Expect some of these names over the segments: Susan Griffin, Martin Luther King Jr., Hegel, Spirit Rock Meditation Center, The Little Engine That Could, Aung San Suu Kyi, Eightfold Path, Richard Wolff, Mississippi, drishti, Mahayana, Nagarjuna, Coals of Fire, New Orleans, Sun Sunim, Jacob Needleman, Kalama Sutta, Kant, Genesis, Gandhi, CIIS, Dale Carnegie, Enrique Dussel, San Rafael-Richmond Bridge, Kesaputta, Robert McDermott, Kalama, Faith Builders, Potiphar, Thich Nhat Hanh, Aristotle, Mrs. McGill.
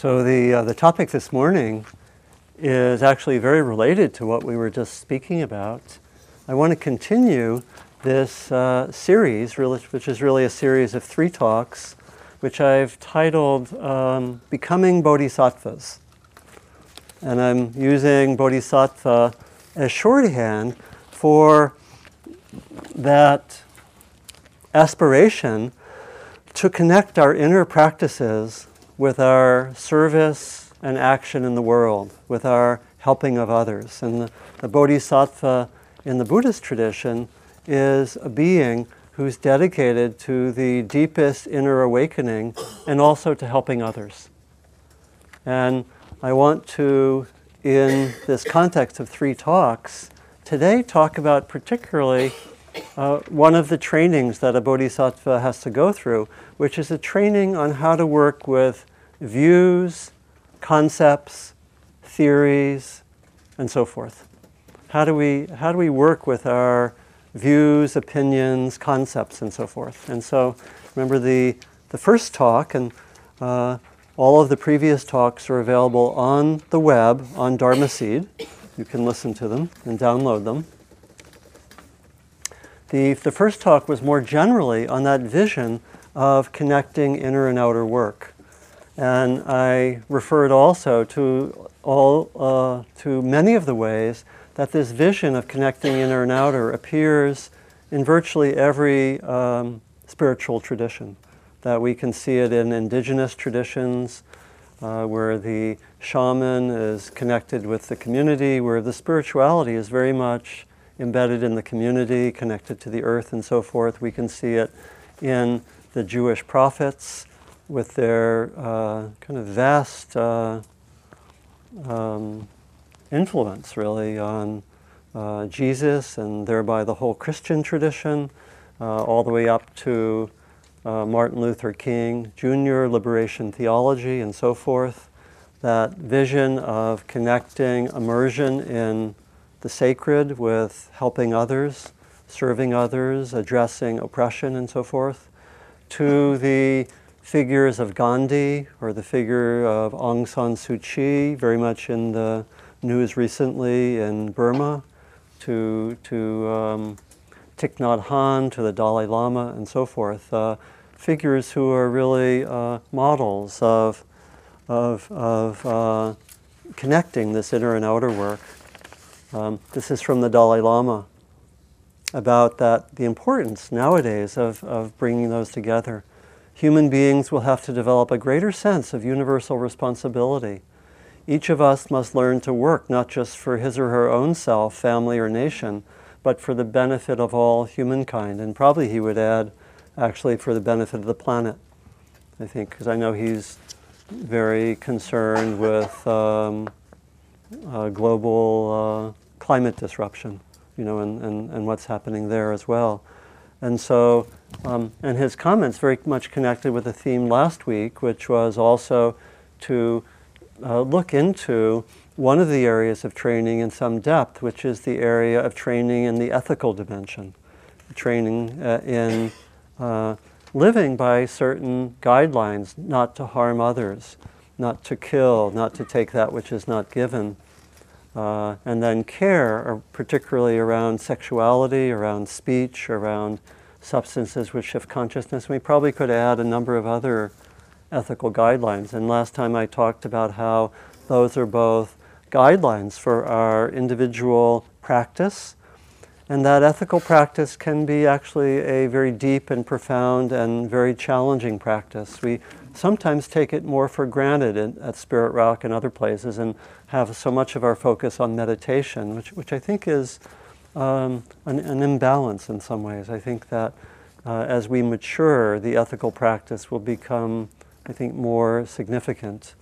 So the topic this morning is actually very related to what we were just speaking about. I want to continue this series, which is really a series of three talks, which I've titled Becoming Bodhisattvas. And I'm using bodhisattva as shorthand for that aspiration to connect our inner practices with our service and action in the world, with our helping of others. And the bodhisattva in the Buddhist tradition is a being who's dedicated to the deepest inner awakening and also to helping others. And I want to, in this context of three talks, today talk about particularly one of the trainings that a bodhisattva has to go through, which is a training on how to work with views, concepts, theories, and so forth. How do we work with our views, opinions, concepts, and so forth? And so, remember the first talk, and all of the previous talks are available on the web, on Dharma Seed. You can listen to them and download them. The first talk was more generally on that vision of connecting inner and outer work. And I referred also to many of the ways that this vision of connecting inner and outer appears in virtually every spiritual tradition. That we can see it in indigenous traditions, where the shaman is connected with the community, where the spirituality is very much embedded in the community, connected to the earth and so forth. We can see it in the Jewish prophets with their kind of vast influence, really, on Jesus and thereby the whole Christian tradition, all the way up to Martin Luther King Jr., liberation theology, and so forth. That vision of connecting immersion in the sacred with helping others, serving others, addressing oppression, and so forth, to the figures of Gandhi or the figure of Aung San Suu Kyi, very much in the news recently in Burma, to Thich Nhat Hanh, to the Dalai Lama, and so forth. Figures who are really models of connecting this inner and outer work. This is from the Dalai Lama about that the importance nowadays of bringing those together. Human beings will have to develop a greater sense of universal responsibility. Each of us must learn to work not just for his or her own self, family, or nation, but for the benefit of all humankind. And probably he would add, actually, for the benefit of the planet, I think, because I know he's very concerned with global climate disruption, you know, and what's happening there as well. And so, and his comments very much connected with the theme last week, which was also to look into one of the areas of training in some depth, which is the area of training in the ethical dimension, training in living by certain guidelines, not to harm others, not to kill, not to take that which is not given. And then care, particularly around sexuality, around speech, around substances which shift consciousness. We probably could add a number of other ethical guidelines. And last time I talked about how those are both guidelines for our individual practice. And that ethical practice can be actually a very deep and profound and very challenging practice. We sometimes take it more for granted at Spirit Rock and other places and have so much of our focus on meditation, which I think is an imbalance in some ways. I think that as we mature, the ethical practice will become, I think, more significant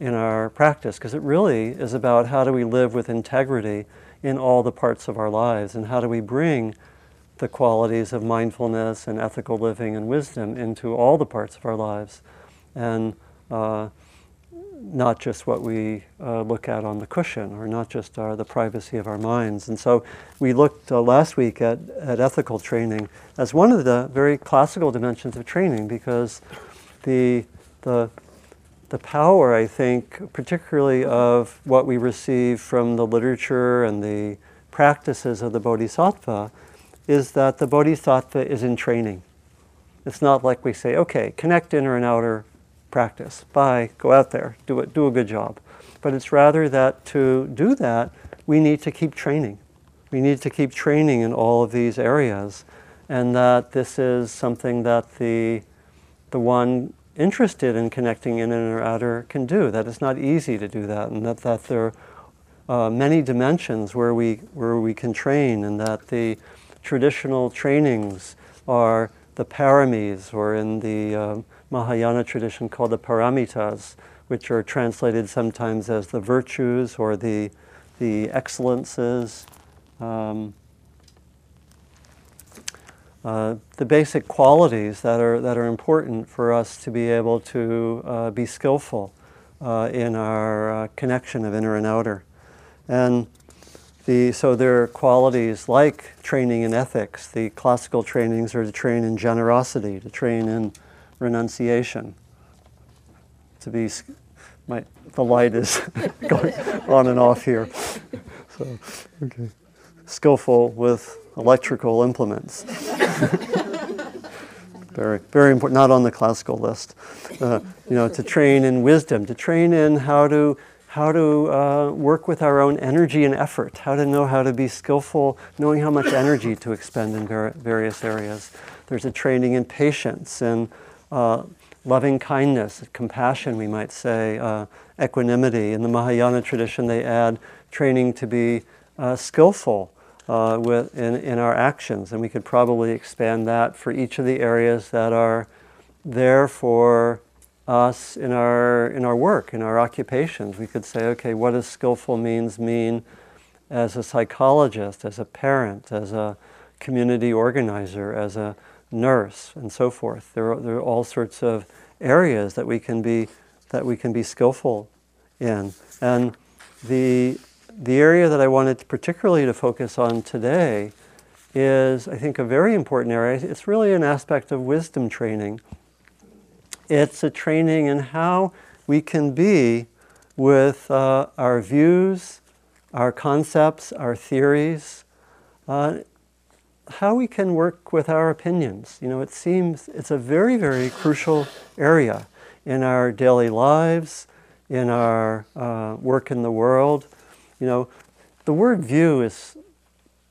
in our practice, because it really is about how do we live with integrity in all the parts of our lives, and how do we bring the qualities of mindfulness and ethical living and wisdom into all the parts of our lives, and not just what we look at on the cushion, or not just the privacy of our minds. And so we looked last week at ethical training as one of the very classical dimensions of training, because the the power, I think, particularly of what we receive from the literature and the practices of the Bodhisattva, is that the Bodhisattva is in training. It's not like we say, okay, connect inner and outer, practice, bye, go out there, do it, do a good job. But it's rather that to do that, we need to keep training. We need to keep training in all of these areas, and that this is something that the one interested in connecting in and outer can do, that it's not easy to do that, and that there are many dimensions where we can train, and that the traditional trainings are the paramis, or in the Mahayana tradition called the paramitas, which are translated sometimes as the virtues or the excellences. The basic qualities that are important for us to be able to be skillful in our connection of inner and outer. And so there are qualities like training in ethics. The classical trainings are to train in generosity, to train in renunciation. The light is going on and off here. So, okay. Skillful with electrical implements. Very, very important, not on the classical list. To train in wisdom, to train in how to work with our own energy and effort, how to know how to be skillful, knowing how much energy to expend in various areas. There's a training in patience and loving kindness, compassion, we might say, equanimity. In the Mahayana tradition, they add training to be skillful in our actions, and we could probably expand that for each of the areas that are there for us in our work, in our occupations. We could say, okay, what does skillful means mean as a psychologist, as a parent, as a community organizer, as a nurse, and so forth. There are all sorts of areas that we can be skillful in. And the area that I wanted particularly to focus on today is, I think, a very important area. It's really an aspect of wisdom training. It's a training in how we can be with our views, our concepts, our theories, how we can work with our opinions. It seems it's a very, very crucial area in our daily lives, in our work in the world. The word view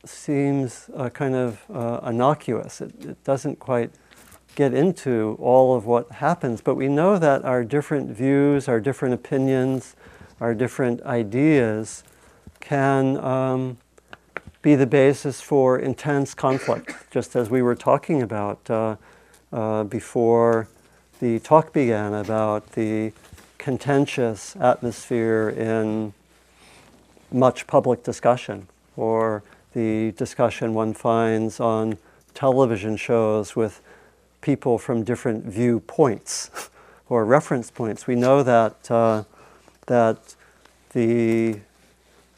seems kind of innocuous. It doesn't quite get into all of what happens, but we know that our different views, our different opinions, our different ideas can be the basis for intense conflict, just as we were talking about before the talk began about the contentious atmosphere in much public discussion, or the discussion one finds on television shows with people from different viewpoints or reference points. We know that, that the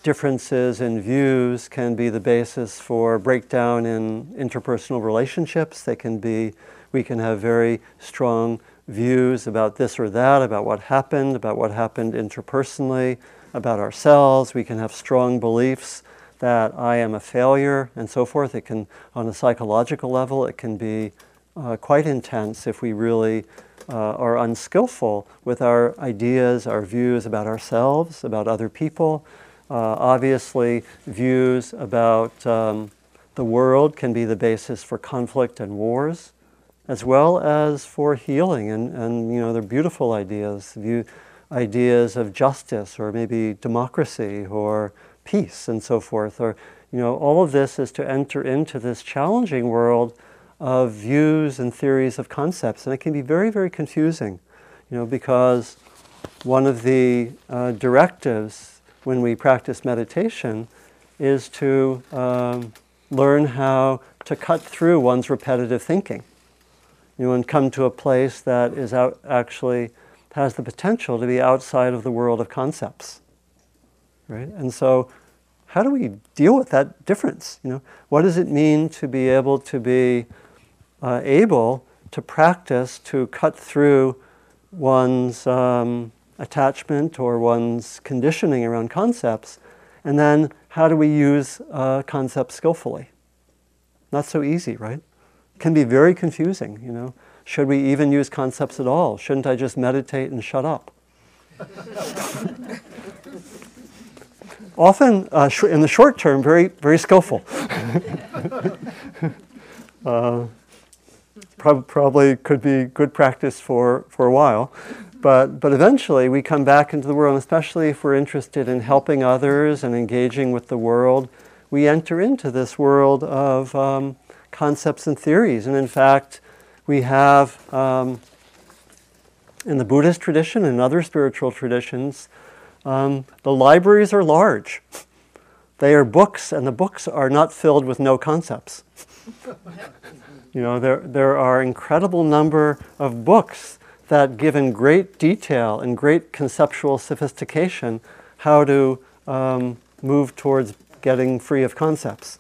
differences in views can be the basis for breakdown in interpersonal relationships. We can have very strong views about this or that, about what happened interpersonally, about ourselves. We can have strong beliefs that I am a failure and so forth. It can, on a psychological level, it can be quite intense if we really are unskillful with our ideas, our views about ourselves, about other people. Obviously, views about the world can be the basis for conflict and wars, as well as for healing and they're beautiful ideas. Ideas of justice, or maybe democracy, or peace, and so forth. Or, all of this is to enter into this challenging world of views and theories of concepts, and it can be very, very confusing, because one of the directives when we practice meditation is to learn how to cut through one's repetitive thinking, and come to a place that is actually has the potential to be outside of the world of concepts, right? And so how do we deal with that difference? What does it mean to be able to practice, to cut through one's attachment or one's conditioning around concepts, and then how do we use concepts skillfully? Not so easy, right? It can be very confusing, you know. Should we even use concepts at all? Shouldn't I just meditate and shut up? Often, in the short term, very, very skillful. Probably could be good practice for a while. But eventually we come back into the world, and especially if we're interested in helping others and engaging with the world, we enter into this world of concepts and theories. And in fact, we have, in the Buddhist tradition and other spiritual traditions, the libraries are large. They are books, and the books are not filled with no concepts. You know, there are an incredible number of books that give in great detail and great conceptual sophistication how to move towards getting free of concepts.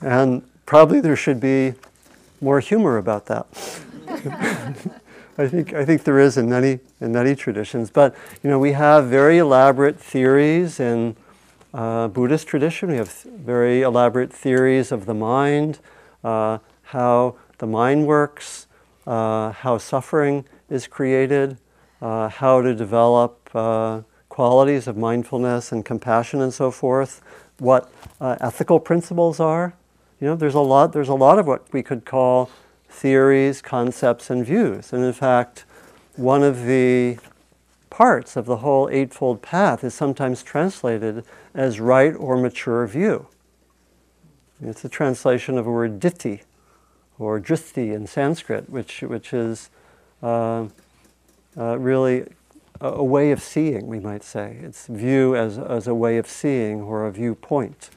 And probably there should be more humor about that. I think there is in many traditions. But you know, we have very elaborate theories in Buddhist tradition. We have very elaborate theories of the mind, how the mind works, how suffering is created, how to develop qualities of mindfulness and compassion and so forth, what ethical principles are. You know, there's a lot of what we could call theories, concepts, and views. And in fact, one of the parts of the whole Eightfold Path is sometimes translated as right or mature view. It's a translation of a word ditti, or drishti in Sanskrit, which is really a way of seeing, we might say. It's view as a way of seeing or a viewpoint.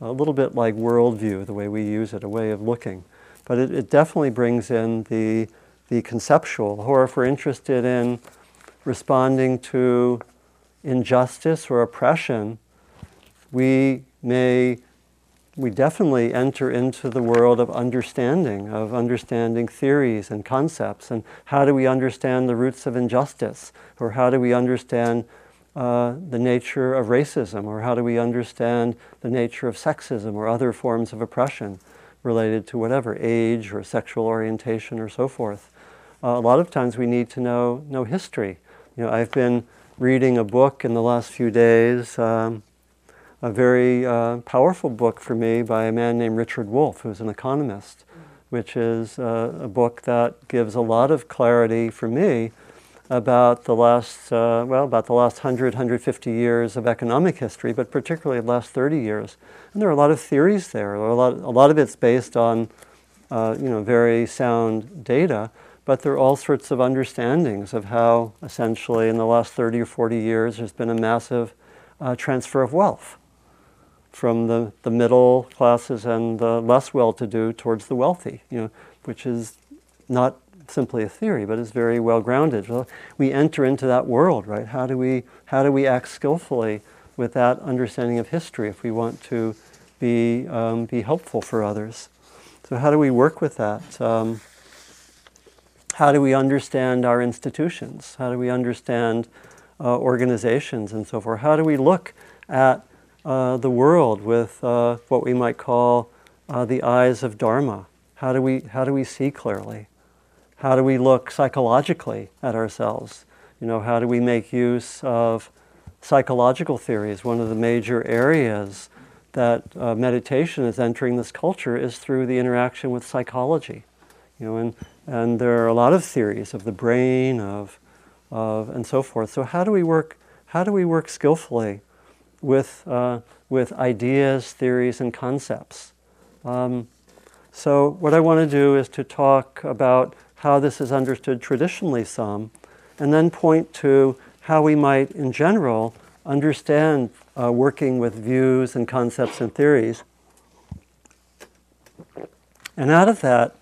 A little bit like worldview, the way we use it, a way of looking. But it definitely brings in the conceptual, or if we're interested in responding to injustice or oppression, we definitely enter into the world of understanding theories and concepts, and how do we understand the roots of injustice, or how do we understand the nature of racism, or how do we understand the nature of sexism or other forms of oppression related to whatever, age or sexual orientation or so forth. A lot of times we need to know history. You know, I've been reading a book in the last few days, a very powerful book for me by a man named Richard Wolff, who's an economist, which is a book that gives a lot of clarity for me about the last, about the last 100, 150 years of economic history, but particularly the last 30 years. And there are a lot of theories there. A lot of it's based on, you know, very sound data. But there are all sorts of understandings of how, essentially, in the last 30 or 40 years, there's been a massive transfer of wealth from the middle classes and the less well-to-do towards the wealthy, you know, which is not simply a theory, but is very well-grounded. We enter into that world, right? How do we act skillfully with that understanding of history if we want to be helpful for others? So how do we work with that? How do we understand our institutions? How do we understand organizations and so forth? How do we look at the world with what we might call the eyes of Dharma? How do we see clearly? How do we look psychologically at ourselves? You know, how do we make use of psychological theories? One of the major areas that meditation is entering this culture is through the interaction with psychology. You know, and there are a lot of theories of the brain, of and so forth. So how do we work skillfully with ideas, theories, and concepts? So what I want to do is to talk about how this is understood traditionally some, and then point to how we might, in general, understand working with views and concepts and theories. And out of that,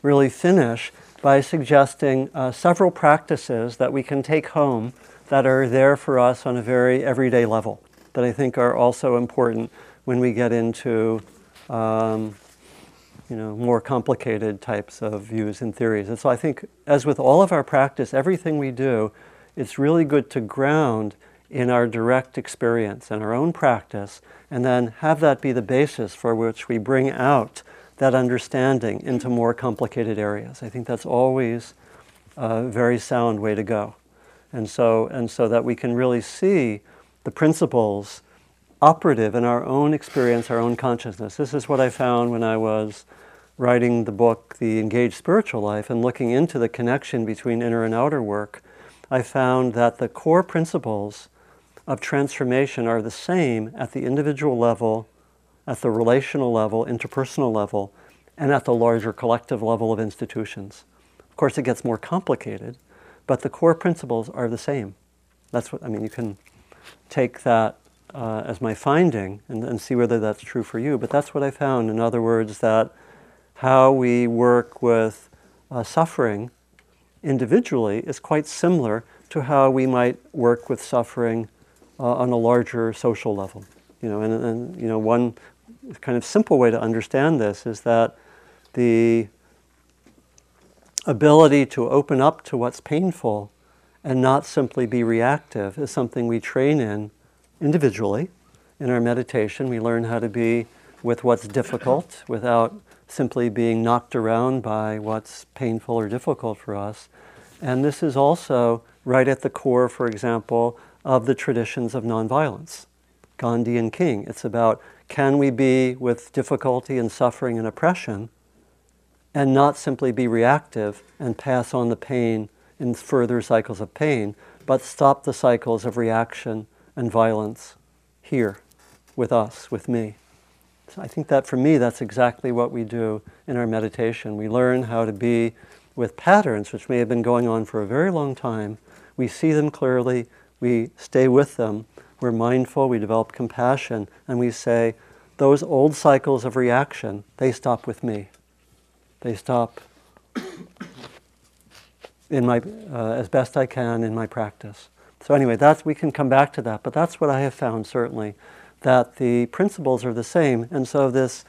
really finish by suggesting several practices that we can take home that are there for us on a very everyday level, that I think are also important when we get into you know, more complicated types of views and theories. And so I think, as with all of our practice, everything we do, it's really good to ground in our direct experience and our own practice, and then have that be the basis for which we bring out that understanding into more complicated areas. I think that's always a very sound way to go. And so that we can really see the principles operative in our own experience, our own consciousness. This is what I found when I was writing the book, The Engaged Spiritual Life, and looking into the connection between inner and outer work. I found that the core principles of transformation are the same at the individual level, at the relational level, interpersonal level, and at the larger collective level of institutions. Of course, it gets more complicated, but the core principles are the same. That's what, I mean, you can take that as my finding and see whether that's true for you, but that's what I found. In other words, that how we work with suffering individually is quite similar to how we might work with suffering on a larger social level. You know, and you know, one kind of simple way to understand this is that the ability to open up to what's painful and not simply be reactive is something we train in individually. In our meditation, we learn how to be with what's difficult without simply being knocked around by what's painful or difficult for us. And this is also right at the core, for example, of the traditions of nonviolence. Gandhi and King. It's about, can we be with difficulty and suffering and oppression and not simply be reactive and pass on the pain in further cycles of pain, but stop the cycles of reaction and violence here with us, with me. So I think that for me, that's exactly what we do in our meditation. We learn how to be with patterns which may have been going on for a very long time. We see them clearly, we stay with them, we're mindful, we develop compassion, and we say, those old cycles of reaction, they stop with me. They stop in my, as best I can in my practice. So anyway, that's, we can come back to that, but that's what I have found, certainly, that the principles are the same. And so this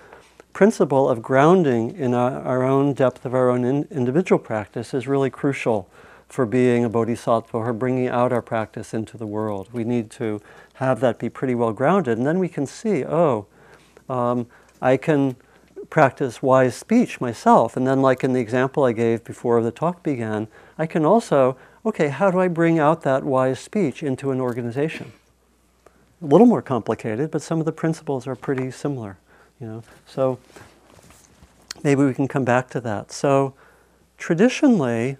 principle of grounding in our own depth of our own individual practice is really crucial for being a bodhisattva, or bringing out our practice into the world. We need to have that be pretty well grounded, and then we can see, oh, I can practice wise speech myself, and then like in the example I gave before the talk began, I can also, okay, how do I bring out that wise speech into an organization? A little more complicated, but some of the principles are pretty similar, you know. So maybe we can come back to that. So traditionally,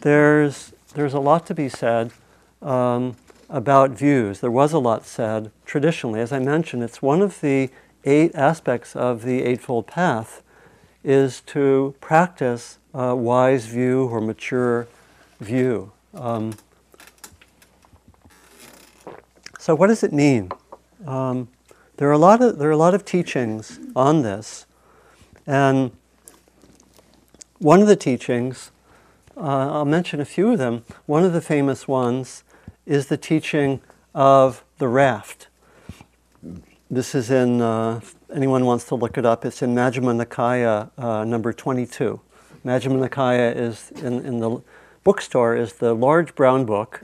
there's a lot to be said about views. There was a lot said traditionally. As I mentioned, it's one of the 8 aspects of the Eightfold Path is to practice a wise view or mature view. So what does it mean? There are a lot of teachings on this, and one of the teachings, I'll mention a few of them. One of the famous ones is the teaching of the raft. This is in, if anyone wants to look it up, it's in Majjhima Nikaya number 22. Majjhima Nikaya is, in the bookstore, is the large brown book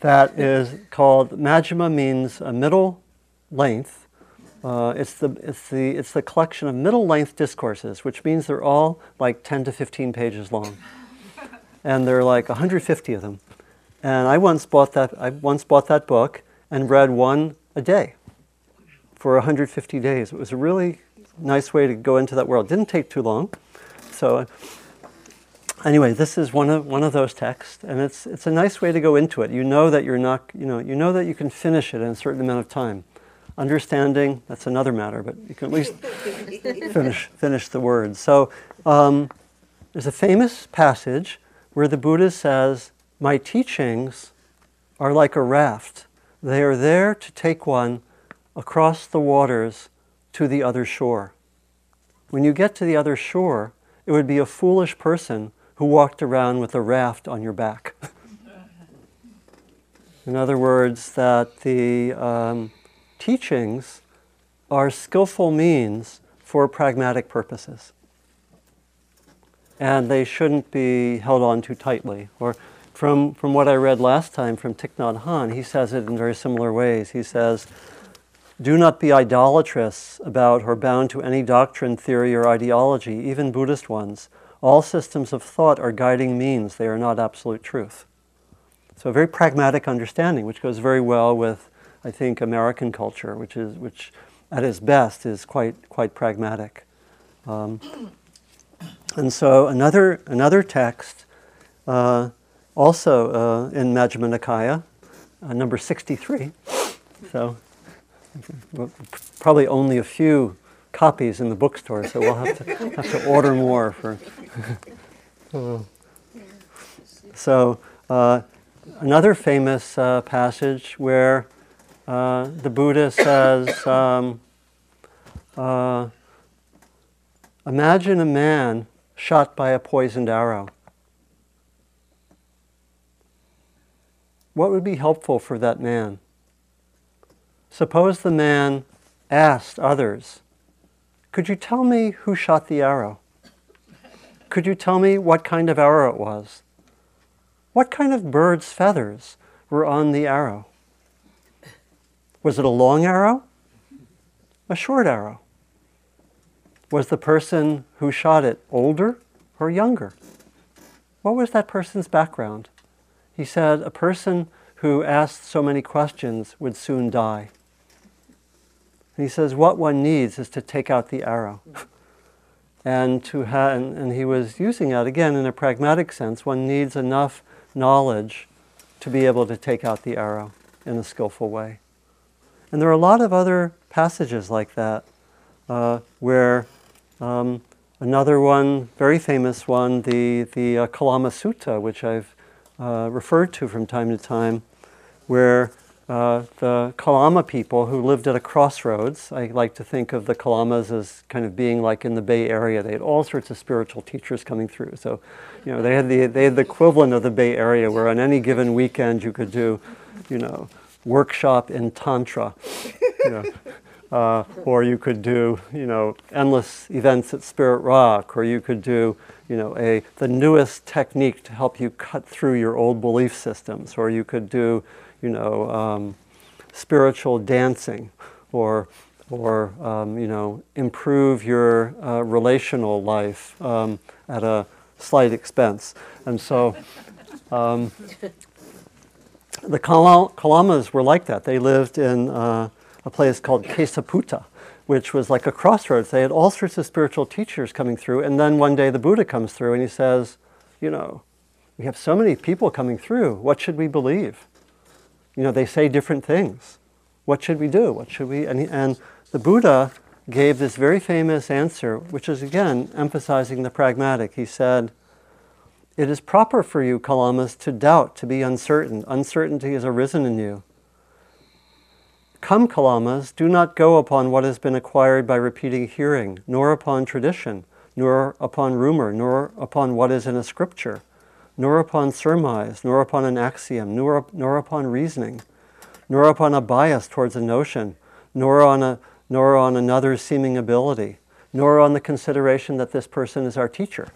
that is called, Majjhima means a middle length. It's the collection of middle-length discourses, which means they're all like 10 to 15 pages long. And there are like 150 of them. And I once bought that book and read one a day for 150 days. It was a really nice way to go into that world. It didn't take too long. So anyway, this is one of those texts, and it's a nice way to go into it. You know that you're not, you know that you can finish it in a certain amount of time. Understanding, that's another matter, but you can at least finish the words. So there's a famous passage where the Buddha says, my teachings are like a raft. They are there to take one across the waters to the other shore. When you get to the other shore, it would be a foolish person who walked around with a raft on your back. In other words, that the teachings are skillful means for pragmatic purposes. And they shouldn't be held on too tightly. Or from what I read last time from Thich Nhat Hanh, he says it in very similar ways. He says, do not be idolatrous about or bound to any doctrine, theory, or ideology, even Buddhist ones. All systems of thought are guiding means. They are not absolute truth. So a very pragmatic understanding, which goes very well with, I think, American culture, which at its best is quite pragmatic. And so another text, also in Majjhima Nikaya, number 63. So probably only a few copies in the bookstore, so we'll have to order more for. So another famous passage where the Buddha says, imagine a man shot by a poisoned arrow. What would be helpful for that man? Suppose the man asked others, could you tell me who shot the arrow? Could you tell me what kind of arrow it was? What kind of bird's feathers were on the arrow? Was it a long arrow? A short arrow? Was the person who shot it older or younger? What was that person's background? He said, a person who asked so many questions would soon die. And he says, what one needs is to take out the arrow. And he was using that, again, in a pragmatic sense. One needs enough knowledge to be able to take out the arrow in a skillful way. And there are a lot of other passages like that, where another one, very famous one, the Kalama Sutta, which I've referred to from time to time, where the Kalama people who lived at a crossroads, I like to think of the Kalamas as kind of being like in the Bay Area. They had all sorts of spiritual teachers coming through. So, you know, they had the equivalent of the Bay Area, where on any given weekend you could do, you know, workshop in Tantra, you know, or you could do, you know, endless events at Spirit Rock, or you could do, you know, the newest technique to help you cut through your old belief systems, or you could do, you know, spiritual dancing, or you know, improve your relational life at a slight expense. And so the Kalamas were like that. They lived in a place called Kesaputta, which was like a crossroads. They had all sorts of spiritual teachers coming through, and then one day the Buddha comes through and he says, you know, we have so many people coming through, what should we believe? You know, they say different things. What should we do? What should we? And the Buddha gave this very famous answer, which is again emphasizing the pragmatic. He said, it is proper for you, Kalamas, to doubt, to be uncertain. Uncertainty has arisen in you. Come, Kalamas, do not go upon what has been acquired by repeating hearing, nor upon tradition, nor upon rumor, nor upon what is in a scripture, nor upon surmise, nor upon an axiom, nor upon reasoning, nor upon a bias towards a notion, nor on another's seeming ability, nor on the consideration that this person is our teacher.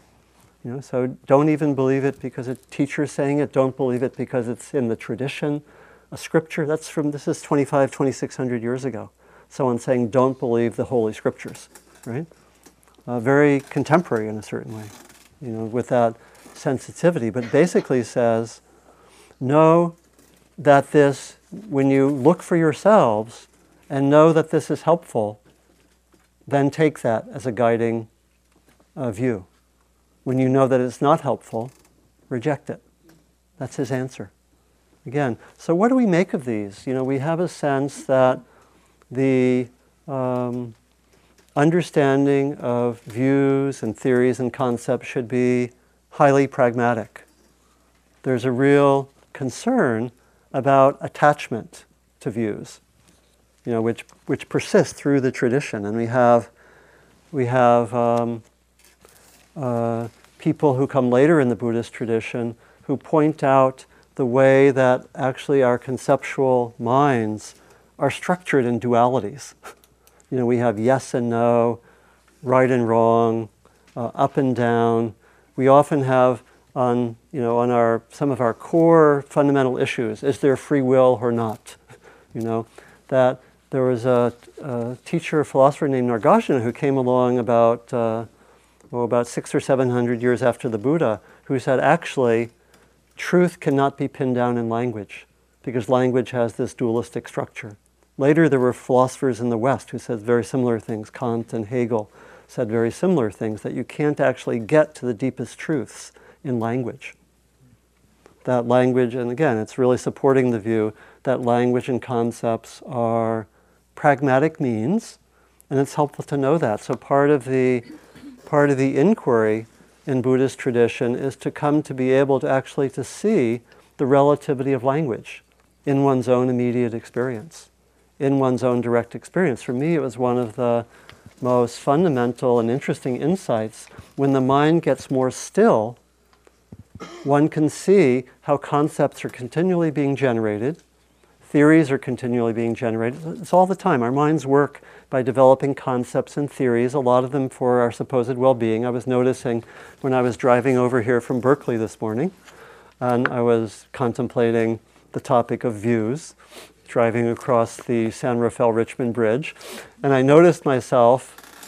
You know, so don't even believe it because a teacher's saying it. Don't believe it because it's in the tradition. A scripture, that's from, this is 2,600 years ago. Someone saying, don't believe the Holy Scriptures, right? Very contemporary in a certain way, you know, with that sensitivity, but basically says, know that this, when you look for yourselves and know that this is helpful, then take that as a guiding view. When you know that it's not helpful, reject it. That's his answer. Again, so what do we make of these? You know, we have a sense that the understanding of views and theories and concepts should be highly pragmatic. There's a real concern about attachment to views, you know, which persist through the tradition. And we have people who come later in the Buddhist tradition who point out the way that actually our conceptual minds are structured in dualities. You know, we have yes and no, right and wrong, up and down. We often have on, you know, on our, some of our core fundamental issues, is there free will or not? You know, that there was a teacher, philosopher named Nagarjuna who came along about 600 or 700 years after the Buddha, who said, actually, truth cannot be pinned down in language because language has this dualistic structure. Later, there were philosophers in the West who said very similar things. Kant and Hegel said very similar things, that you can't actually get to the deepest truths in language. That language, and again, it's really supporting the view that language and concepts are pragmatic means, and it's helpful to know that. So part of the inquiry in Buddhist tradition is to come to be able to actually to see the relativity of language in one's own immediate experience, in one's own direct experience. For me, it was one of the most fundamental and interesting insights. When the mind gets more still, one can see how concepts are continually being generated, theories are continually being generated. It's all the time. Our minds work by developing concepts and theories, a lot of them for our supposed well-being. I was noticing when I was driving over here from Berkeley this morning, and I was contemplating the topic of views, driving across the San Rafael-Richmond Bridge, and I noticed myself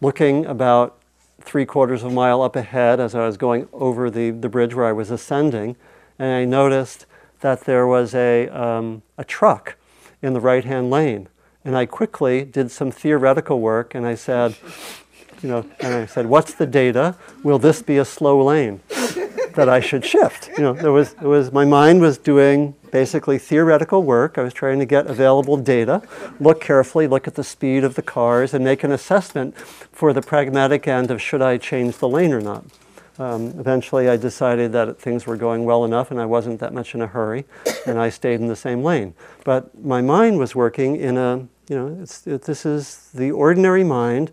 looking about 3/4 of a mile up ahead as I was going over the bridge where I was ascending, and I noticed that there was a truck in the right-hand lane, and I quickly did some theoretical work, and I said, you know, what's the data? Will this be a slow lane that I should shift? You know, my mind was doing basically theoretical work. I was trying to get available data, look carefully, look at the speed of the cars, and make an assessment for the pragmatic end of should I change the lane or not. Eventually I decided that things were going well enough and I wasn't that much in a hurry, and I stayed in the same lane. But my mind was working in a, you know, this is the ordinary mind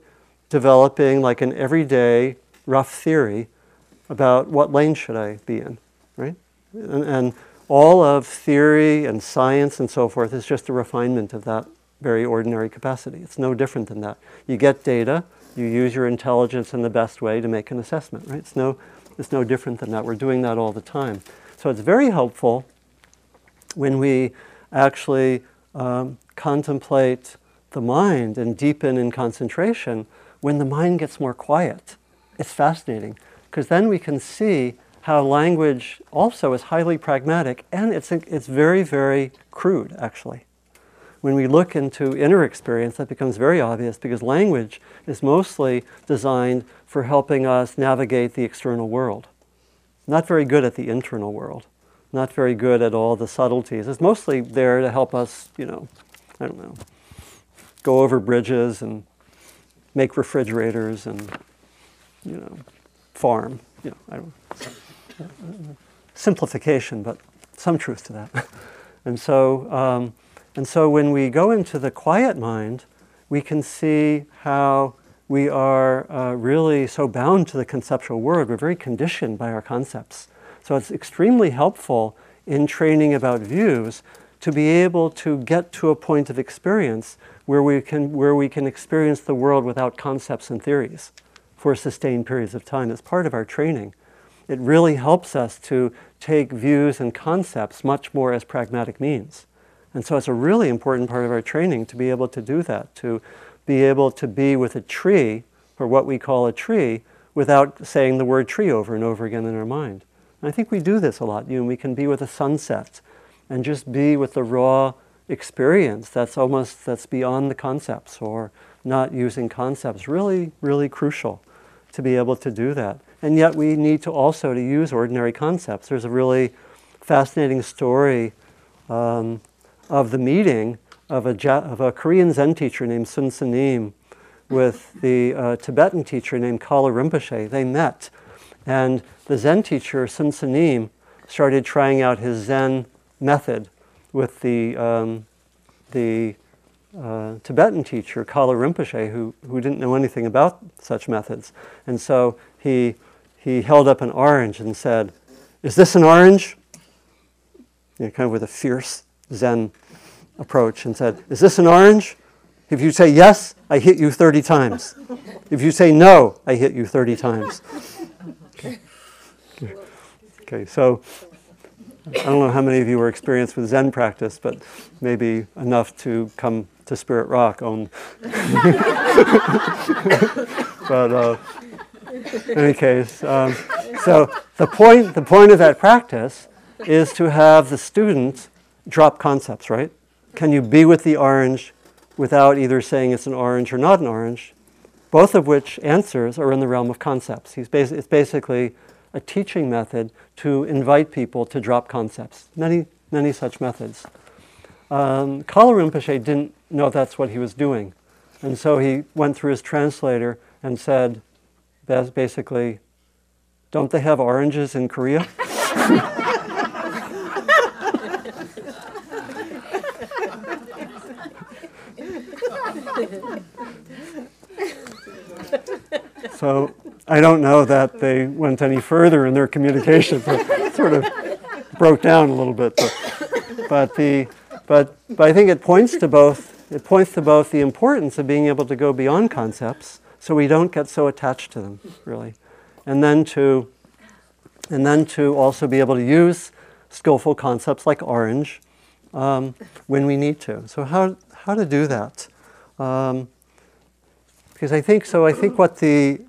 developing like an everyday rough theory about what lane should I be in, right? And all of theory and science and so forth is just a refinement of that very ordinary capacity. It's no different than that. You get data, you use your intelligence in the best way to make an assessment, right? It's no different than that. We're doing that all the time. So it's very helpful when we actually contemplate the mind and deepen in concentration when the mind gets more quiet. It's fascinating, because then we can see how language also is highly pragmatic, and it's very, very crude, actually. When we look into inner experience, that becomes very obvious, because language is mostly designed for helping us navigate the external world. Not very good at the internal world, not very good at all the subtleties. It's mostly there to help us, you know, I don't know, go over bridges and make refrigerators and, you know, farm, you know, I don't know. Simplification, but some truth to that. And so when we go into the quiet mind, we can see how we are really so bound to the conceptual world. We're very conditioned by our concepts. So it's extremely helpful in training about views to be able to get to a point of experience where we can experience the world without concepts and theories for sustained periods of time. It's part of our training. It really helps us to take views and concepts much more as pragmatic means. And so it's a really important part of our training to be able to do that, to be able to be with a tree, or what we call a tree, without saying the word tree over and over again in our mind. And I think we do this a lot. You know, we can be with a sunset and just be with the raw experience that's beyond the concepts, or not using concepts. Really, really crucial to be able to do that. And yet we need to also to use ordinary concepts. There's a really fascinating story of the meeting of a Korean Zen teacher named Sun Sunim with the Tibetan teacher named Kala Rinpoche. They met, and the Zen teacher, Sun Sunim, started trying out his Zen method with the Tibetan teacher, Kala Rinpoche, who didn't know anything about such methods. And so he held up an orange and said, "Is this an orange?" You know, kind of with a fierce Zen approach, and said, "Is this an orange?" If you say yes, I hit you 30 times. If you say no, I hit you 30 times. Okay, so I don't know how many of you are experienced with Zen practice, but maybe enough to come to Spirit Rock on. But in any case, so the point of that practice is to have the students drop concepts, right? Can you be with the orange without either saying it's an orange or not an orange? Both of which answers are in the realm of concepts. It's basically a teaching method to invite people to drop concepts. Many, many such methods. Kala Rinpoche didn't know that's what he was doing. And so he went through his translator and said, basically, don't they have oranges in Korea? So I don't know that they went any further in their communication, but sort of broke down a little bit. But I think it points to both the importance of being able to go beyond concepts, so we don't get so attached to them, really, and then to also be able to use skillful concepts like orange when we need to. So how to do that? Because I think so. I think what the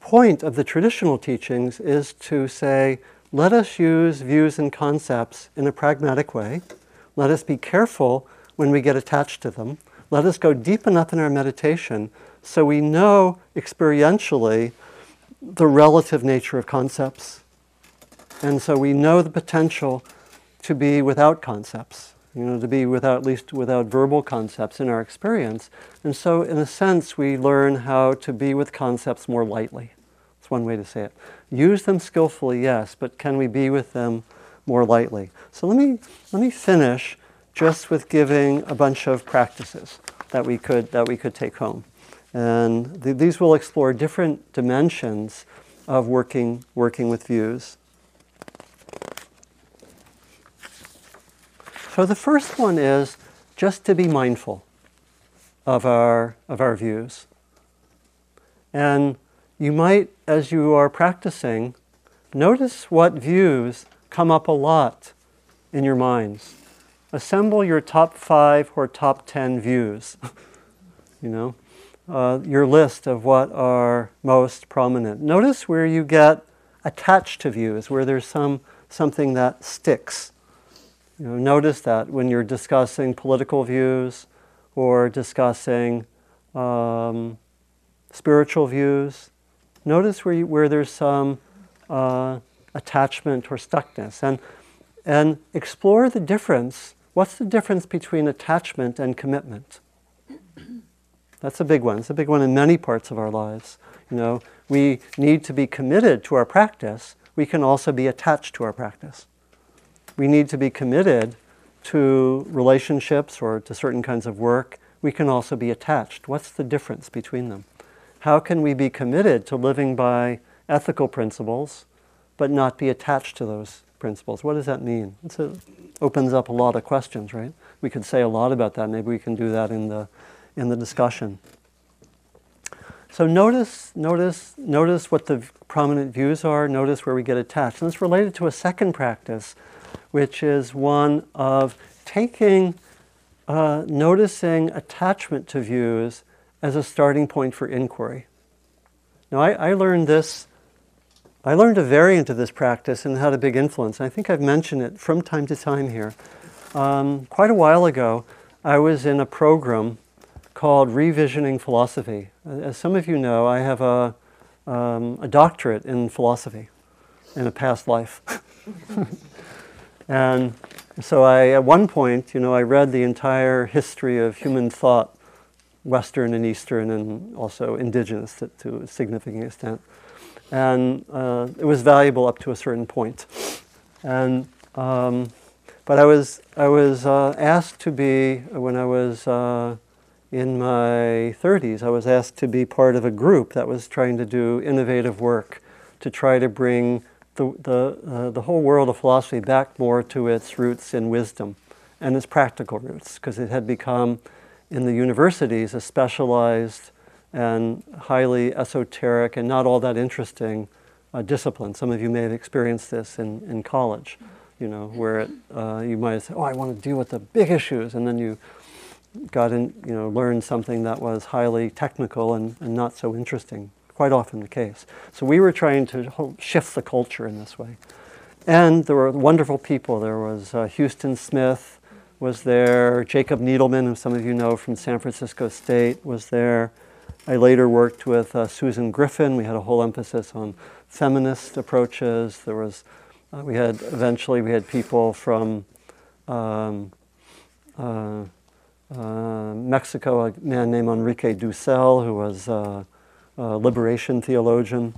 point of the traditional teachings is to say, let us use views and concepts in a pragmatic way. Let us be careful when we get attached to them. Let us go deep enough in our meditation so we know experientially the relative nature of concepts. And so we know the potential to be without concepts. You know, to be without, at least without verbal concepts in our experience. And so, in a sense, we learn how to be with concepts more lightly. That's one way to say it. Use them skillfully, yes, but can we be with them more lightly? So let me finish just with giving a bunch of practices that we could take home, and these will explore different dimensions of working with views. So the first one is just to be mindful of our views. And you might, as you are practicing, notice what views come up a lot in your minds. Assemble your top 5 or top 10 views, you know, your list of what are most prominent. Notice where you get attached to views, where there's something that sticks. You know, notice that when you're discussing political views or discussing spiritual views. Notice where there's some attachment or stuckness, and explore the difference. What's the difference between attachment and commitment? That's a big one. It's a big one in many parts of our lives. You know, we need to be committed to our practice. We can also be attached to our practice. We need to be committed to relationships or to certain kinds of work. We can also be attached. What's the difference between them? How can we be committed to living by ethical principles but not be attached to those principles? What does that mean? It opens up a lot of questions, right? We could say a lot about that. Maybe we can do that in the discussion. So notice what the prominent views are. Notice where we get attached. And it's related to a second practice, which is one of taking, noticing attachment to views as a starting point for inquiry. Now, I learned a variant of this practice and had a big influence. I think I've mentioned it from time to time here. Quite a while ago, I was in a program called Revisioning Philosophy. As some of you know, I have a doctorate in philosophy in a past life. And so I, at one point, you know, I read the entire history of human thought, Western and Eastern, and also indigenous to a significant extent. And it was valuable up to a certain point. And but I was asked to be, when I was in my 30s, I was asked to be part of a group that was trying to do innovative work to try to bring the whole world of philosophy back more to its roots in wisdom and its practical roots, because it had become, in the universities, a specialized and highly esoteric and not all that interesting discipline. Some of you may have experienced this in college, you know, where it, you might have said, oh, I want to deal with the big issues, and then you got in, you know, learned something that was highly technical and not so interesting, quite often the case. So we were trying to shift the culture in this way. And there were wonderful people. There was Houston Smith was there, Jacob Needleman, who some of you know from San Francisco State, was there. I later worked with Susan Griffin. We had a whole emphasis on feminist approaches. There was, eventually we had people from Mexico, a man named Enrique Dussel, who was a liberation theologian,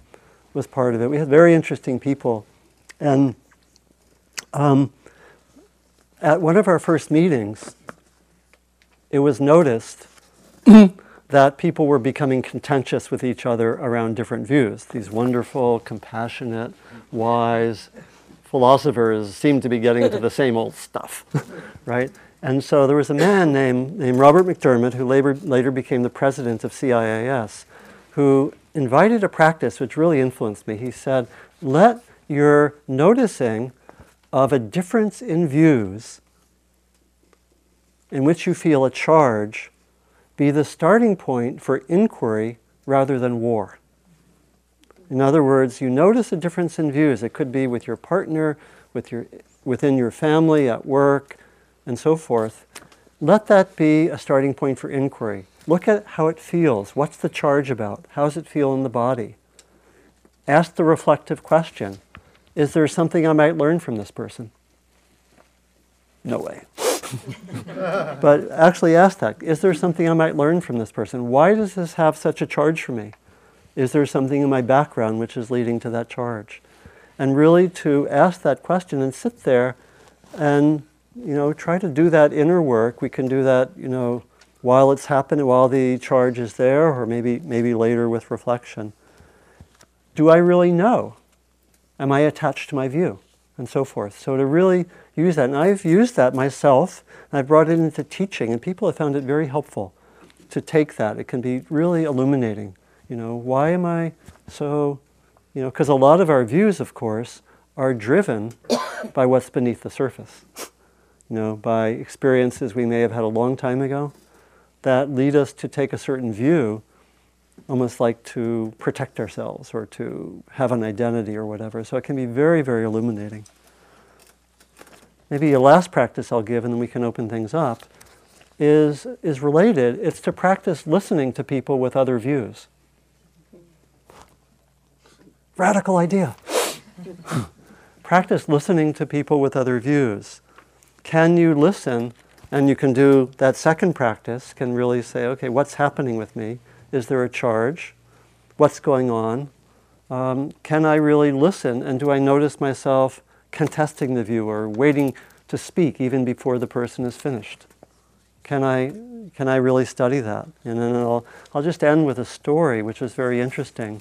was part of it. We had very interesting people. And at one of our first meetings, it was noticed that people were becoming contentious with each other around different views. These wonderful, compassionate, wise philosophers seemed to be getting to the same old stuff, right? And so there was a man named Robert McDermott, who later became the president of CIIS, who invited a practice which really influenced me. He said, let your noticing of a difference in views in which you feel a charge be the starting point for inquiry rather than war. In other words, you notice a difference in views. It could be with your partner, within your family, at work, and so forth. Let that be a starting point for inquiry. Look at how it feels. What's the charge about? How does it feel in the body? Ask the reflective question, is there something I might learn from this person? No way. But actually ask that. Is there something I might learn from this person? Why does this have such a charge for me? Is there something in my background which is leading to that charge? And really to ask that question and sit there and, you know, try to do that inner work. We can do that, you know, while it's happening, while the charge is there, or maybe later with reflection. Do I really know? Am I attached to my view? And so forth. So to really use that. And I've used that myself. And I've brought it into teaching. And people have found it very helpful to take that. It can be really illuminating. You know, why am I so, you know, because a lot of our views, of course, are driven by what's beneath the surface. You know, by experiences we may have had a long time ago that lead us to take a certain view, almost like to protect ourselves or to have an identity or whatever. So it can be very, very illuminating. Maybe a last practice I'll give, and then we can open things up, is related. It's to practice listening to people with other views. Radical idea. Practice listening to people with other views. Can you listen? And you can do that second practice, can really say, okay, what's happening with me? Is there a charge? What's going on? Can I really listen? And do I notice myself contesting the view or waiting to speak even before the person is finished? Can I really study that? And then I'll just end with a story which was very interesting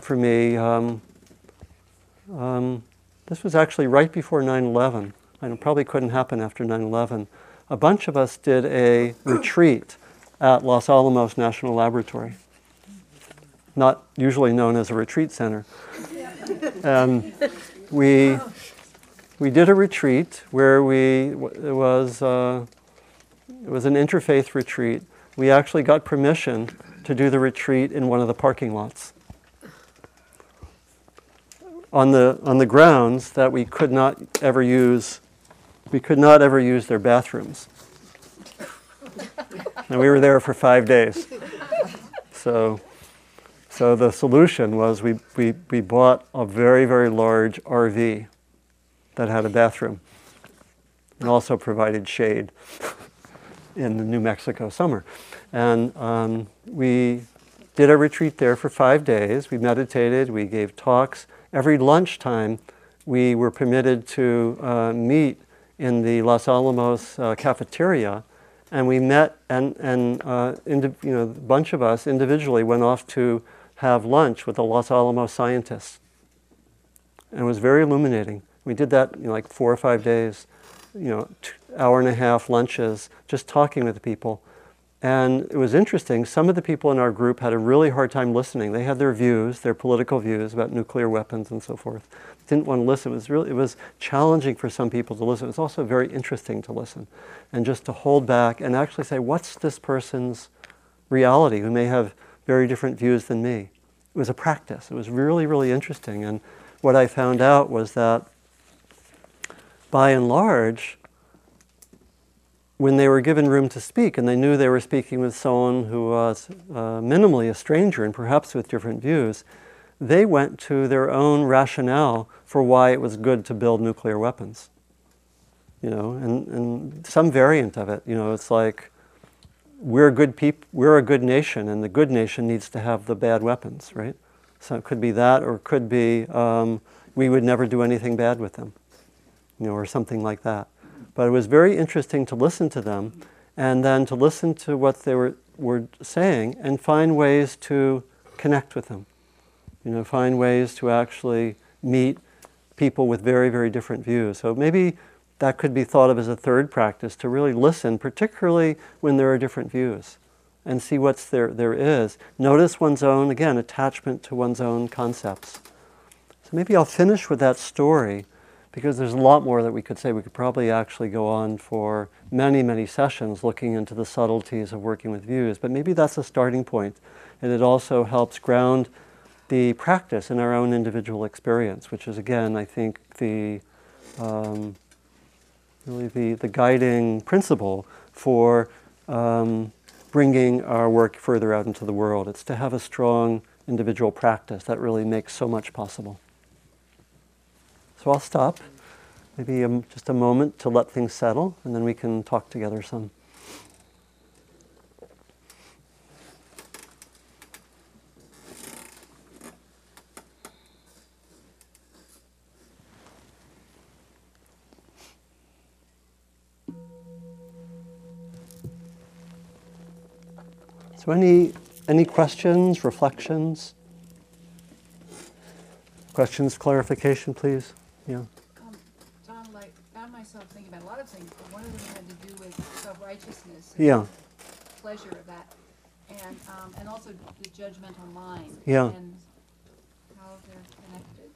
for me. This was actually right before 9/11. It probably couldn't happen after 9/11. A bunch of us did a retreat at Los Alamos National Laboratory, not usually known as a retreat center. We did a retreat where it was an interfaith retreat. We actually got permission to do the retreat in one of the parking lots on the grounds that we could not ever use. We could not ever use their bathrooms. And we were there for 5 days. So the solution was we bought a very, very large RV that had a bathroom and also provided shade in the New Mexico summer. And we did a retreat there for 5 days. We meditated, we gave talks. Every lunchtime, we were permitted to meet in the Los Alamos cafeteria. And we met, and a bunch of us individually went off to have lunch with the Los Alamos scientists. And it was very illuminating. We did that in like 4 or 5 days. hour-and-a-half lunches just talking with people. And it was interesting. Some of the people in our group had a really hard time listening. They had their views, their political views about nuclear weapons and so forth. Didn't want to listen. It was challenging for some people to listen. It's also very interesting to listen, and just to hold back and actually say, what's this person's reality, who may have very different views than me? It was a practice. It was really, really interesting. And what I found out was that, by and large, when they were given room to speak, and they knew they were speaking with someone who was minimally a stranger and perhaps with different views, they went to their own rationale for why it was good to build nuclear weapons. You know, and some variant of it. You know, it's like, we're good people, we're a good nation, and the good nation needs to have the bad weapons, right? So it could be that, or it could be we would never do anything bad with them, you know, or something like that. But it was very interesting to listen to them, and then to listen to what they were saying, and find ways to connect with them. You know, find ways to actually meet people with very, very different views. So maybe that could be thought of as a third practice, to really listen, particularly when there are different views, and see what's there is. Notice one's own, again, attachment to one's own concepts. So maybe I'll finish with that story, because there's a lot more that we could say. We could probably actually go on for many, many sessions looking into the subtleties of working with views, but maybe that's a starting point. And it also helps ground the practice in our own individual experience, which is, again, I think really the guiding principle for bringing our work further out into the world. It's to have a strong individual practice that really makes so much possible. So I'll stop, maybe just a moment to let things settle, and then we can talk together some. So any questions, reflections? Questions, clarification, please? Yeah. Tom, like, found myself thinking about a lot of things, but one of them had to do with self-righteousness and the pleasure of that, and also the judgmental mind and how they're connected.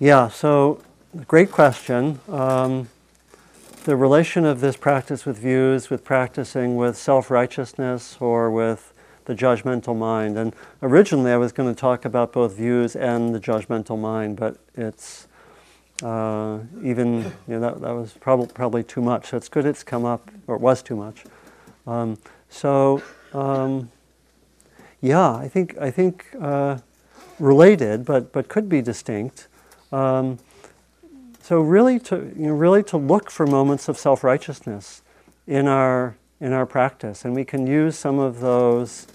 Yeah, so great question. The relation of this practice with views, with practicing with self-righteousness or with the judgmental mind. And originally I was going to talk about both views and the judgmental mind, but it's even, that was probably too much. So it's good it's come up, or it was too much. Yeah, I think related, but could be distinct. So really to look for moments of self-righteousness in our practice, and we can use some of those.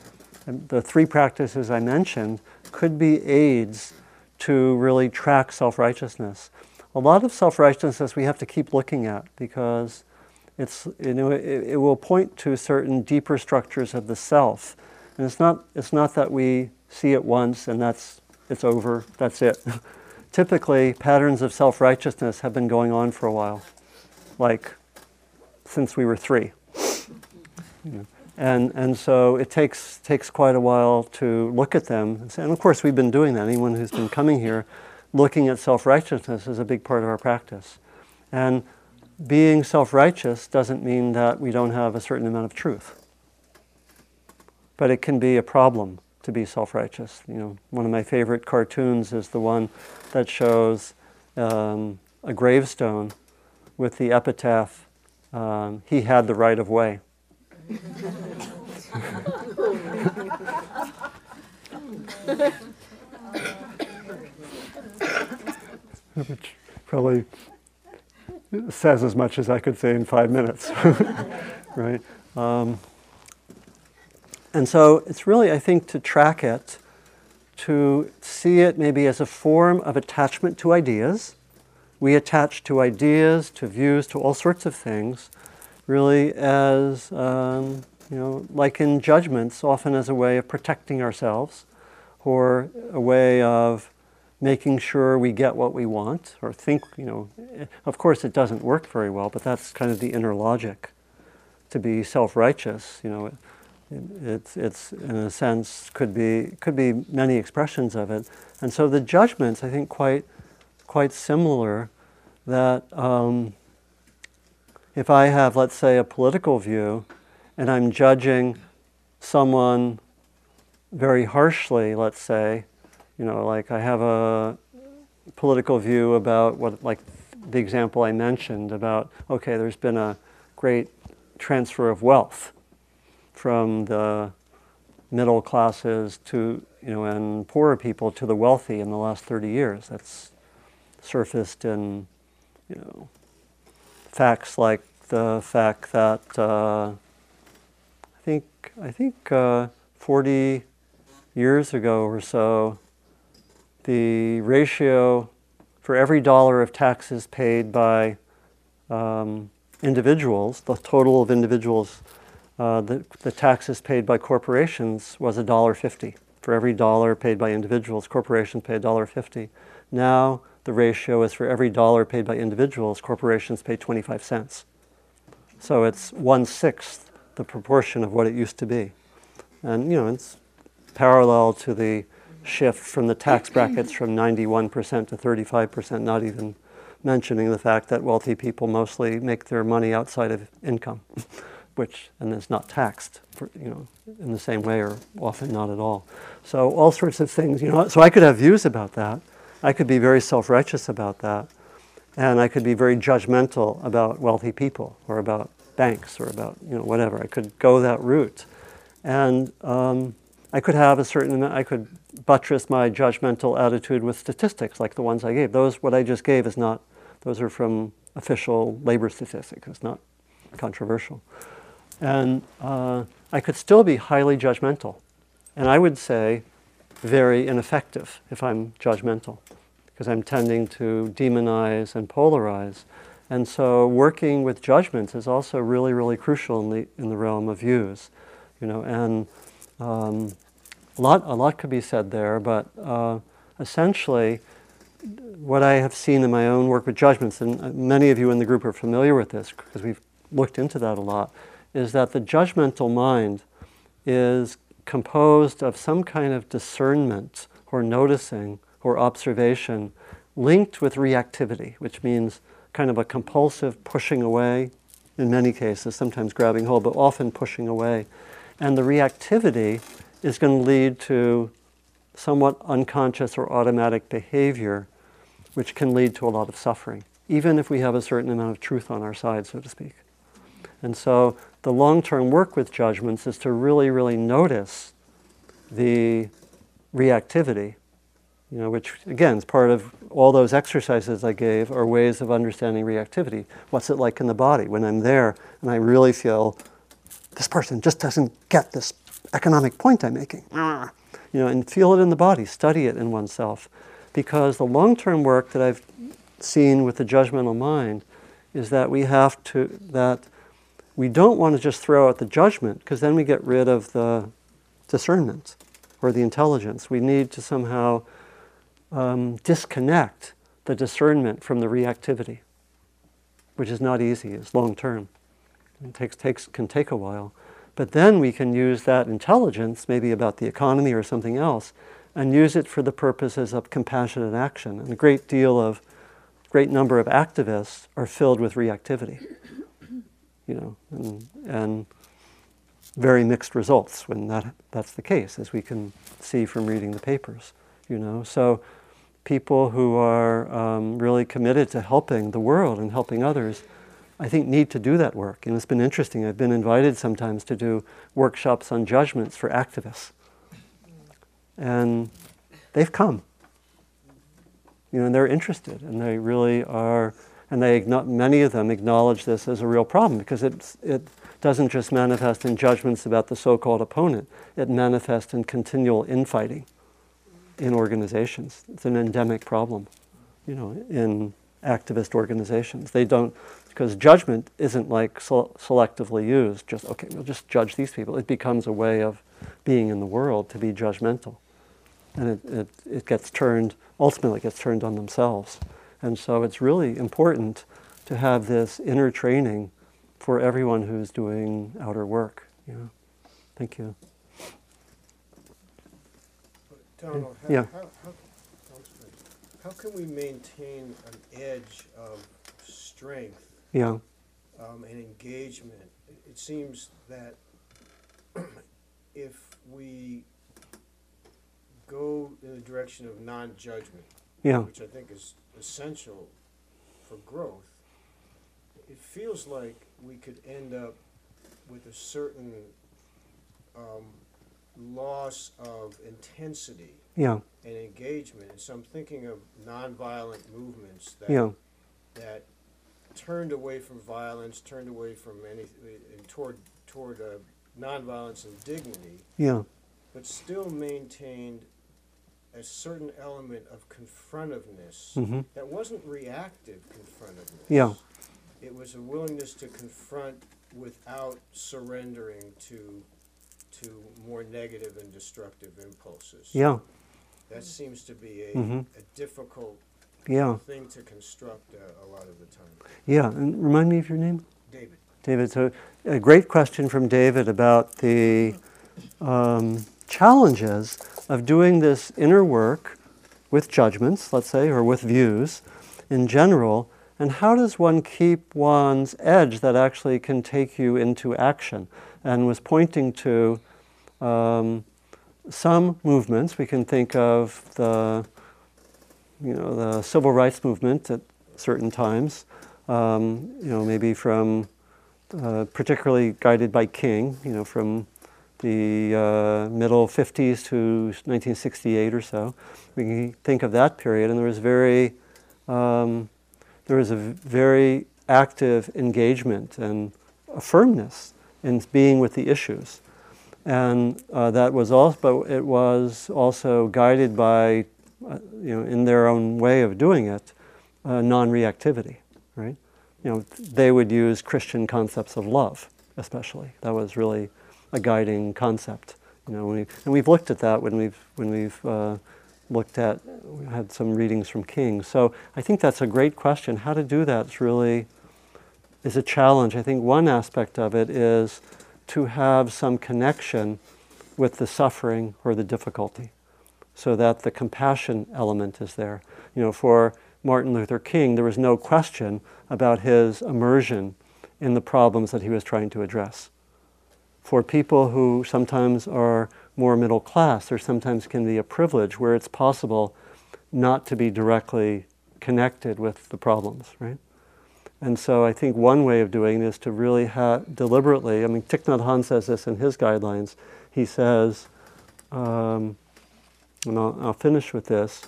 The three practices I mentioned could be aids to really track self-righteousness. A lot of self-righteousness we have to keep looking at, because it's, it will point to certain deeper structures of the self, and it's not that we see it once and it's over, that's it. Typically, patterns of self-righteousness have been going on for a while, like since we were 3. And so it takes quite a while to look at them. And of course, we've been doing that. Anyone who's been coming here, looking at self-righteousness is a big part of our practice. And being self-righteous doesn't mean that we don't have a certain amount of truth. But it can be a problem to be self-righteous. You know, one of my favorite cartoons is the one that shows a gravestone with the epitaph, "He had the right of way." Which probably says as much as I could say in 5 minutes, right? And so it's really, I think, to track it, to see it maybe as a form of attachment to ideas. We attach to ideas, to views, to all sorts of things, really as, like in judgments, often as a way of protecting ourselves, or a way of making sure we get what we want, or think, you know, of course it doesn't work very well, but that's kind of the inner logic. To be self-righteous, you know, it's in a sense could be many expressions of it. And so the judgments, I think, quite similar, that if I have, let's say, a political view and I'm judging someone very harshly, let's say, you know, like I have a political view about what, like the example I mentioned about, okay, there's been a great transfer of wealth from the middle classes to, you know, and poorer people to the wealthy in the last 30 years. That's surfaced in, you know, facts like the fact that I think 40 years ago or so, the ratio for every dollar of taxes paid by individuals, the total of individuals, the taxes paid by corporations was $1.50. For every dollar paid by individuals, corporations pay $1.50. Now the ratio is for every dollar paid by individuals, corporations pay 25 cents. So it's 1/6 the proportion of what it used to be. And, you know, it's parallel to the shift from the tax brackets from 91% to 35%, not even mentioning the fact that wealthy people mostly make their money outside of income, which, and it's not taxed, for, you know, in the same way or often not at all. So all sorts of things, you know, so I could have views about that. I could be very self-righteous about that. And I could be very judgmental about wealthy people or about banks or about, you know, whatever. I could go that route. And I could have a certain, I could buttress my judgmental attitude with statistics like the ones I gave. Those, what I just gave is not, those are from official labor statistics. It's not controversial. And I could still be highly judgmental. And I would say very ineffective if I'm judgmental, because I'm tending to demonize and polarize. And so working with judgments is also really, really crucial in the realm of views, you know, and a lot could be said there, but essentially what I have seen in my own work with judgments, and many of you in the group are familiar with this because we've looked into that a lot, is that the judgmental mind is composed of some kind of discernment or noticing or observation linked with reactivity, which means kind of a compulsive pushing away, in many cases, sometimes grabbing hold, but often pushing away. And the reactivity is going to lead to somewhat unconscious or automatic behavior, which can lead to a lot of suffering, even if we have a certain amount of truth on our side, so to speak. And so the long-term work with judgments is to really, really notice the reactivity, you know, which, again, is part of all those exercises I gave are ways of understanding reactivity. What's it like in the body when I'm there and I really feel this person just doesn't get this economic point I'm making, you know, and feel it in the body, study it in oneself. Because the long-term work that I've seen with the judgmental mind is that we have to, that we don't want to just throw out the judgment, because then we get rid of the discernment or the intelligence. We need to somehow disconnect the discernment from the reactivity, which is not easy, it's long-term. It can take a while. But then we can use that intelligence, maybe about the economy or something else, and use it for the purposes of compassionate action. And a great number of activists are filled with reactivity, you know, and very mixed results when that's the case, as we can see from reading the papers, you know. So people who are really committed to helping the world and helping others, I think, need to do that work. And it's been interesting. I've been invited sometimes to do workshops on judgments for activists. And they've come. You know, and they're interested, and they really are, and they, many of them acknowledge this as a real problem, because it doesn't just manifest in judgments about the so-called opponent. It manifests in continual infighting in organizations. It's an endemic problem, you know, in activist organizations. They don't, because judgment isn't like selectively used, just, okay, we'll just judge these people. It becomes a way of being in the world to be judgmental. and it gets turned, ultimately gets turned on themselves. And so it's really important to have this inner training for everyone who's doing outer work. You know? Thank you. Donald, yeah. How can we maintain an edge of strength, yeah, and engagement? It seems that if we go in the direction of non-judgment, yeah, which I think is essential for growth, it feels like we could end up with a certain loss of intensity, yeah, and engagement. And so I'm thinking of nonviolent movements that, yeah, that turned away from violence, turned away from anything, and toward nonviolence and dignity, yeah, but still maintained a certain element of confrontiveness, mm-hmm, that wasn't reactive confrontiveness. Yeah. It was a willingness to confront without surrendering to more negative and destructive impulses. Yeah. That seems to be a, mm-hmm, a difficult, yeah, thing to construct a lot of the time. Yeah, and remind me of your name? David. David, so a great question from David about the challenges of doing this inner work with judgments, let's say, or with views in general, and how does one keep one's edge that actually can take you into action? And was pointing to some movements. We can think of the civil rights movement at certain times, maybe from, particularly guided by King, from the middle 50s to 1968 or so. We can think of that period, and there was a very active engagement and a firmness in being with the issues. And that was also, but it was also guided by, in their own way of doing it, non-reactivity, right? They would use Christian concepts of love, especially. That was really a guiding concept, and we've looked at that when we've looked at, we had some readings from King. So I think that's a great question. How to do that is a challenge. I think one aspect of it is to have some connection with the suffering or the difficulty, so that the compassion element is there. For Martin Luther King, there was no question about his immersion in the problems that he was trying to address. For people who sometimes are more middle class, there sometimes can be a privilege where it's possible not to be directly connected with the problems, right? And so I think one way of doing this is to really deliberately, Thich Nhat Hanh says this in his guidelines. He says, and I'll finish with this,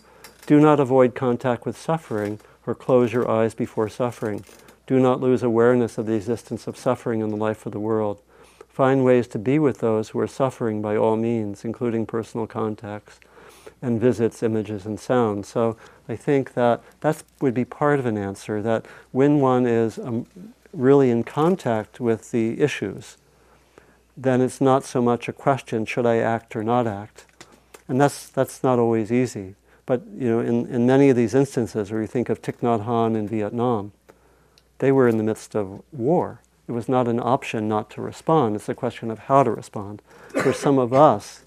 do not avoid contact with suffering or close your eyes before suffering. Do not lose awareness of the existence of suffering in the life of the world. Find ways to be with those who are suffering by all means, including personal contacts and visits, images, and sounds. So I think that would be part of an answer, that when one is really in contact with the issues, then it's not so much a question, should I act or not act? And that's not always easy. But in many of these instances where you think of Thich Nhat Hanh in Vietnam, they were in the midst of war. It was not an option not to respond. It's a question of how to respond. For some of us,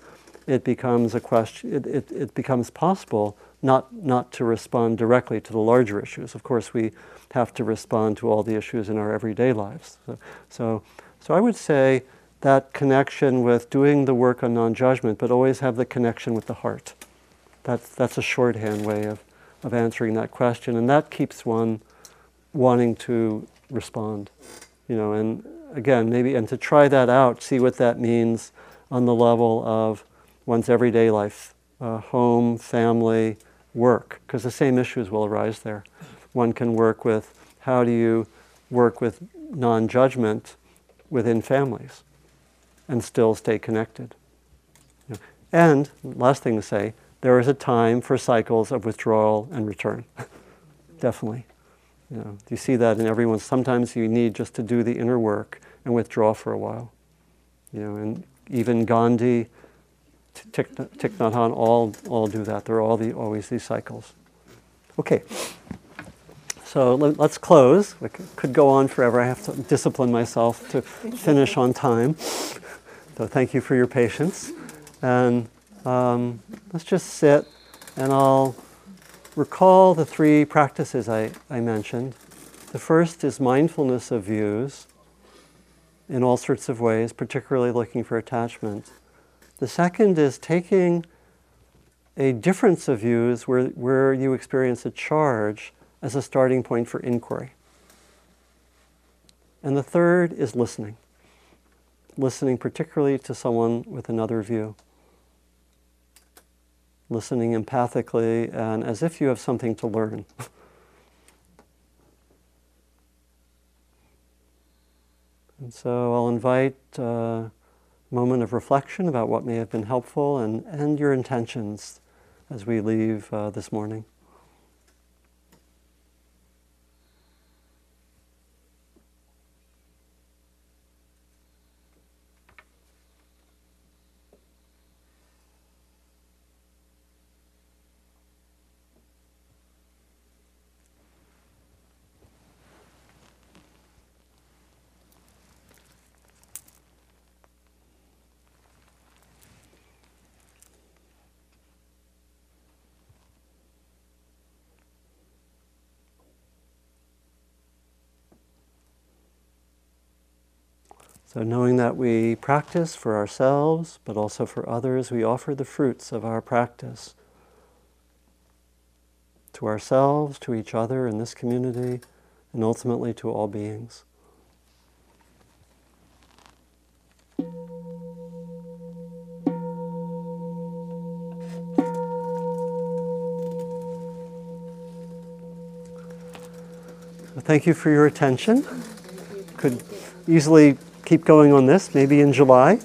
it becomes a question, it becomes possible not to respond directly to the larger issues. Of course, we have to respond to all the issues in our everyday lives. So I would say that connection with doing the work on non-judgment, but always have the connection with the heart. That's a shorthand way of answering that question, and that keeps one wanting to respond. And again, and to try that out, see what that means on the level of one's everyday life, home, family, work, because the same issues will arise there. One can work with, how do you work with non-judgment within families and still stay connected? And, last thing to say, there is a time for cycles of withdrawal and return, definitely. You see that in everyone. Sometimes you need just to do the inner work and withdraw for a while. And even Gandhi Thich Nhat Hanh all do that. There are always these cycles. Okay. So let's close. We could go on forever. I have to discipline myself to finish on time. So thank you for your patience. And let's just sit, and I'll recall the three practices I mentioned. The first is mindfulness of views in all sorts of ways, particularly looking for attachment. The second is taking a difference of views where you experience a charge as a starting point for inquiry. And the third is listening. Listening particularly to someone with another view. Listening empathically and as if you have something to learn. And so I'll invite a moment of reflection about what may have been helpful and your intentions as we leave this morning. So knowing that we practice for ourselves, but also for others, we offer the fruits of our practice to ourselves, to each other in this community, and ultimately to all beings. So thank you for your attention. Could easily keep going on this, maybe in July.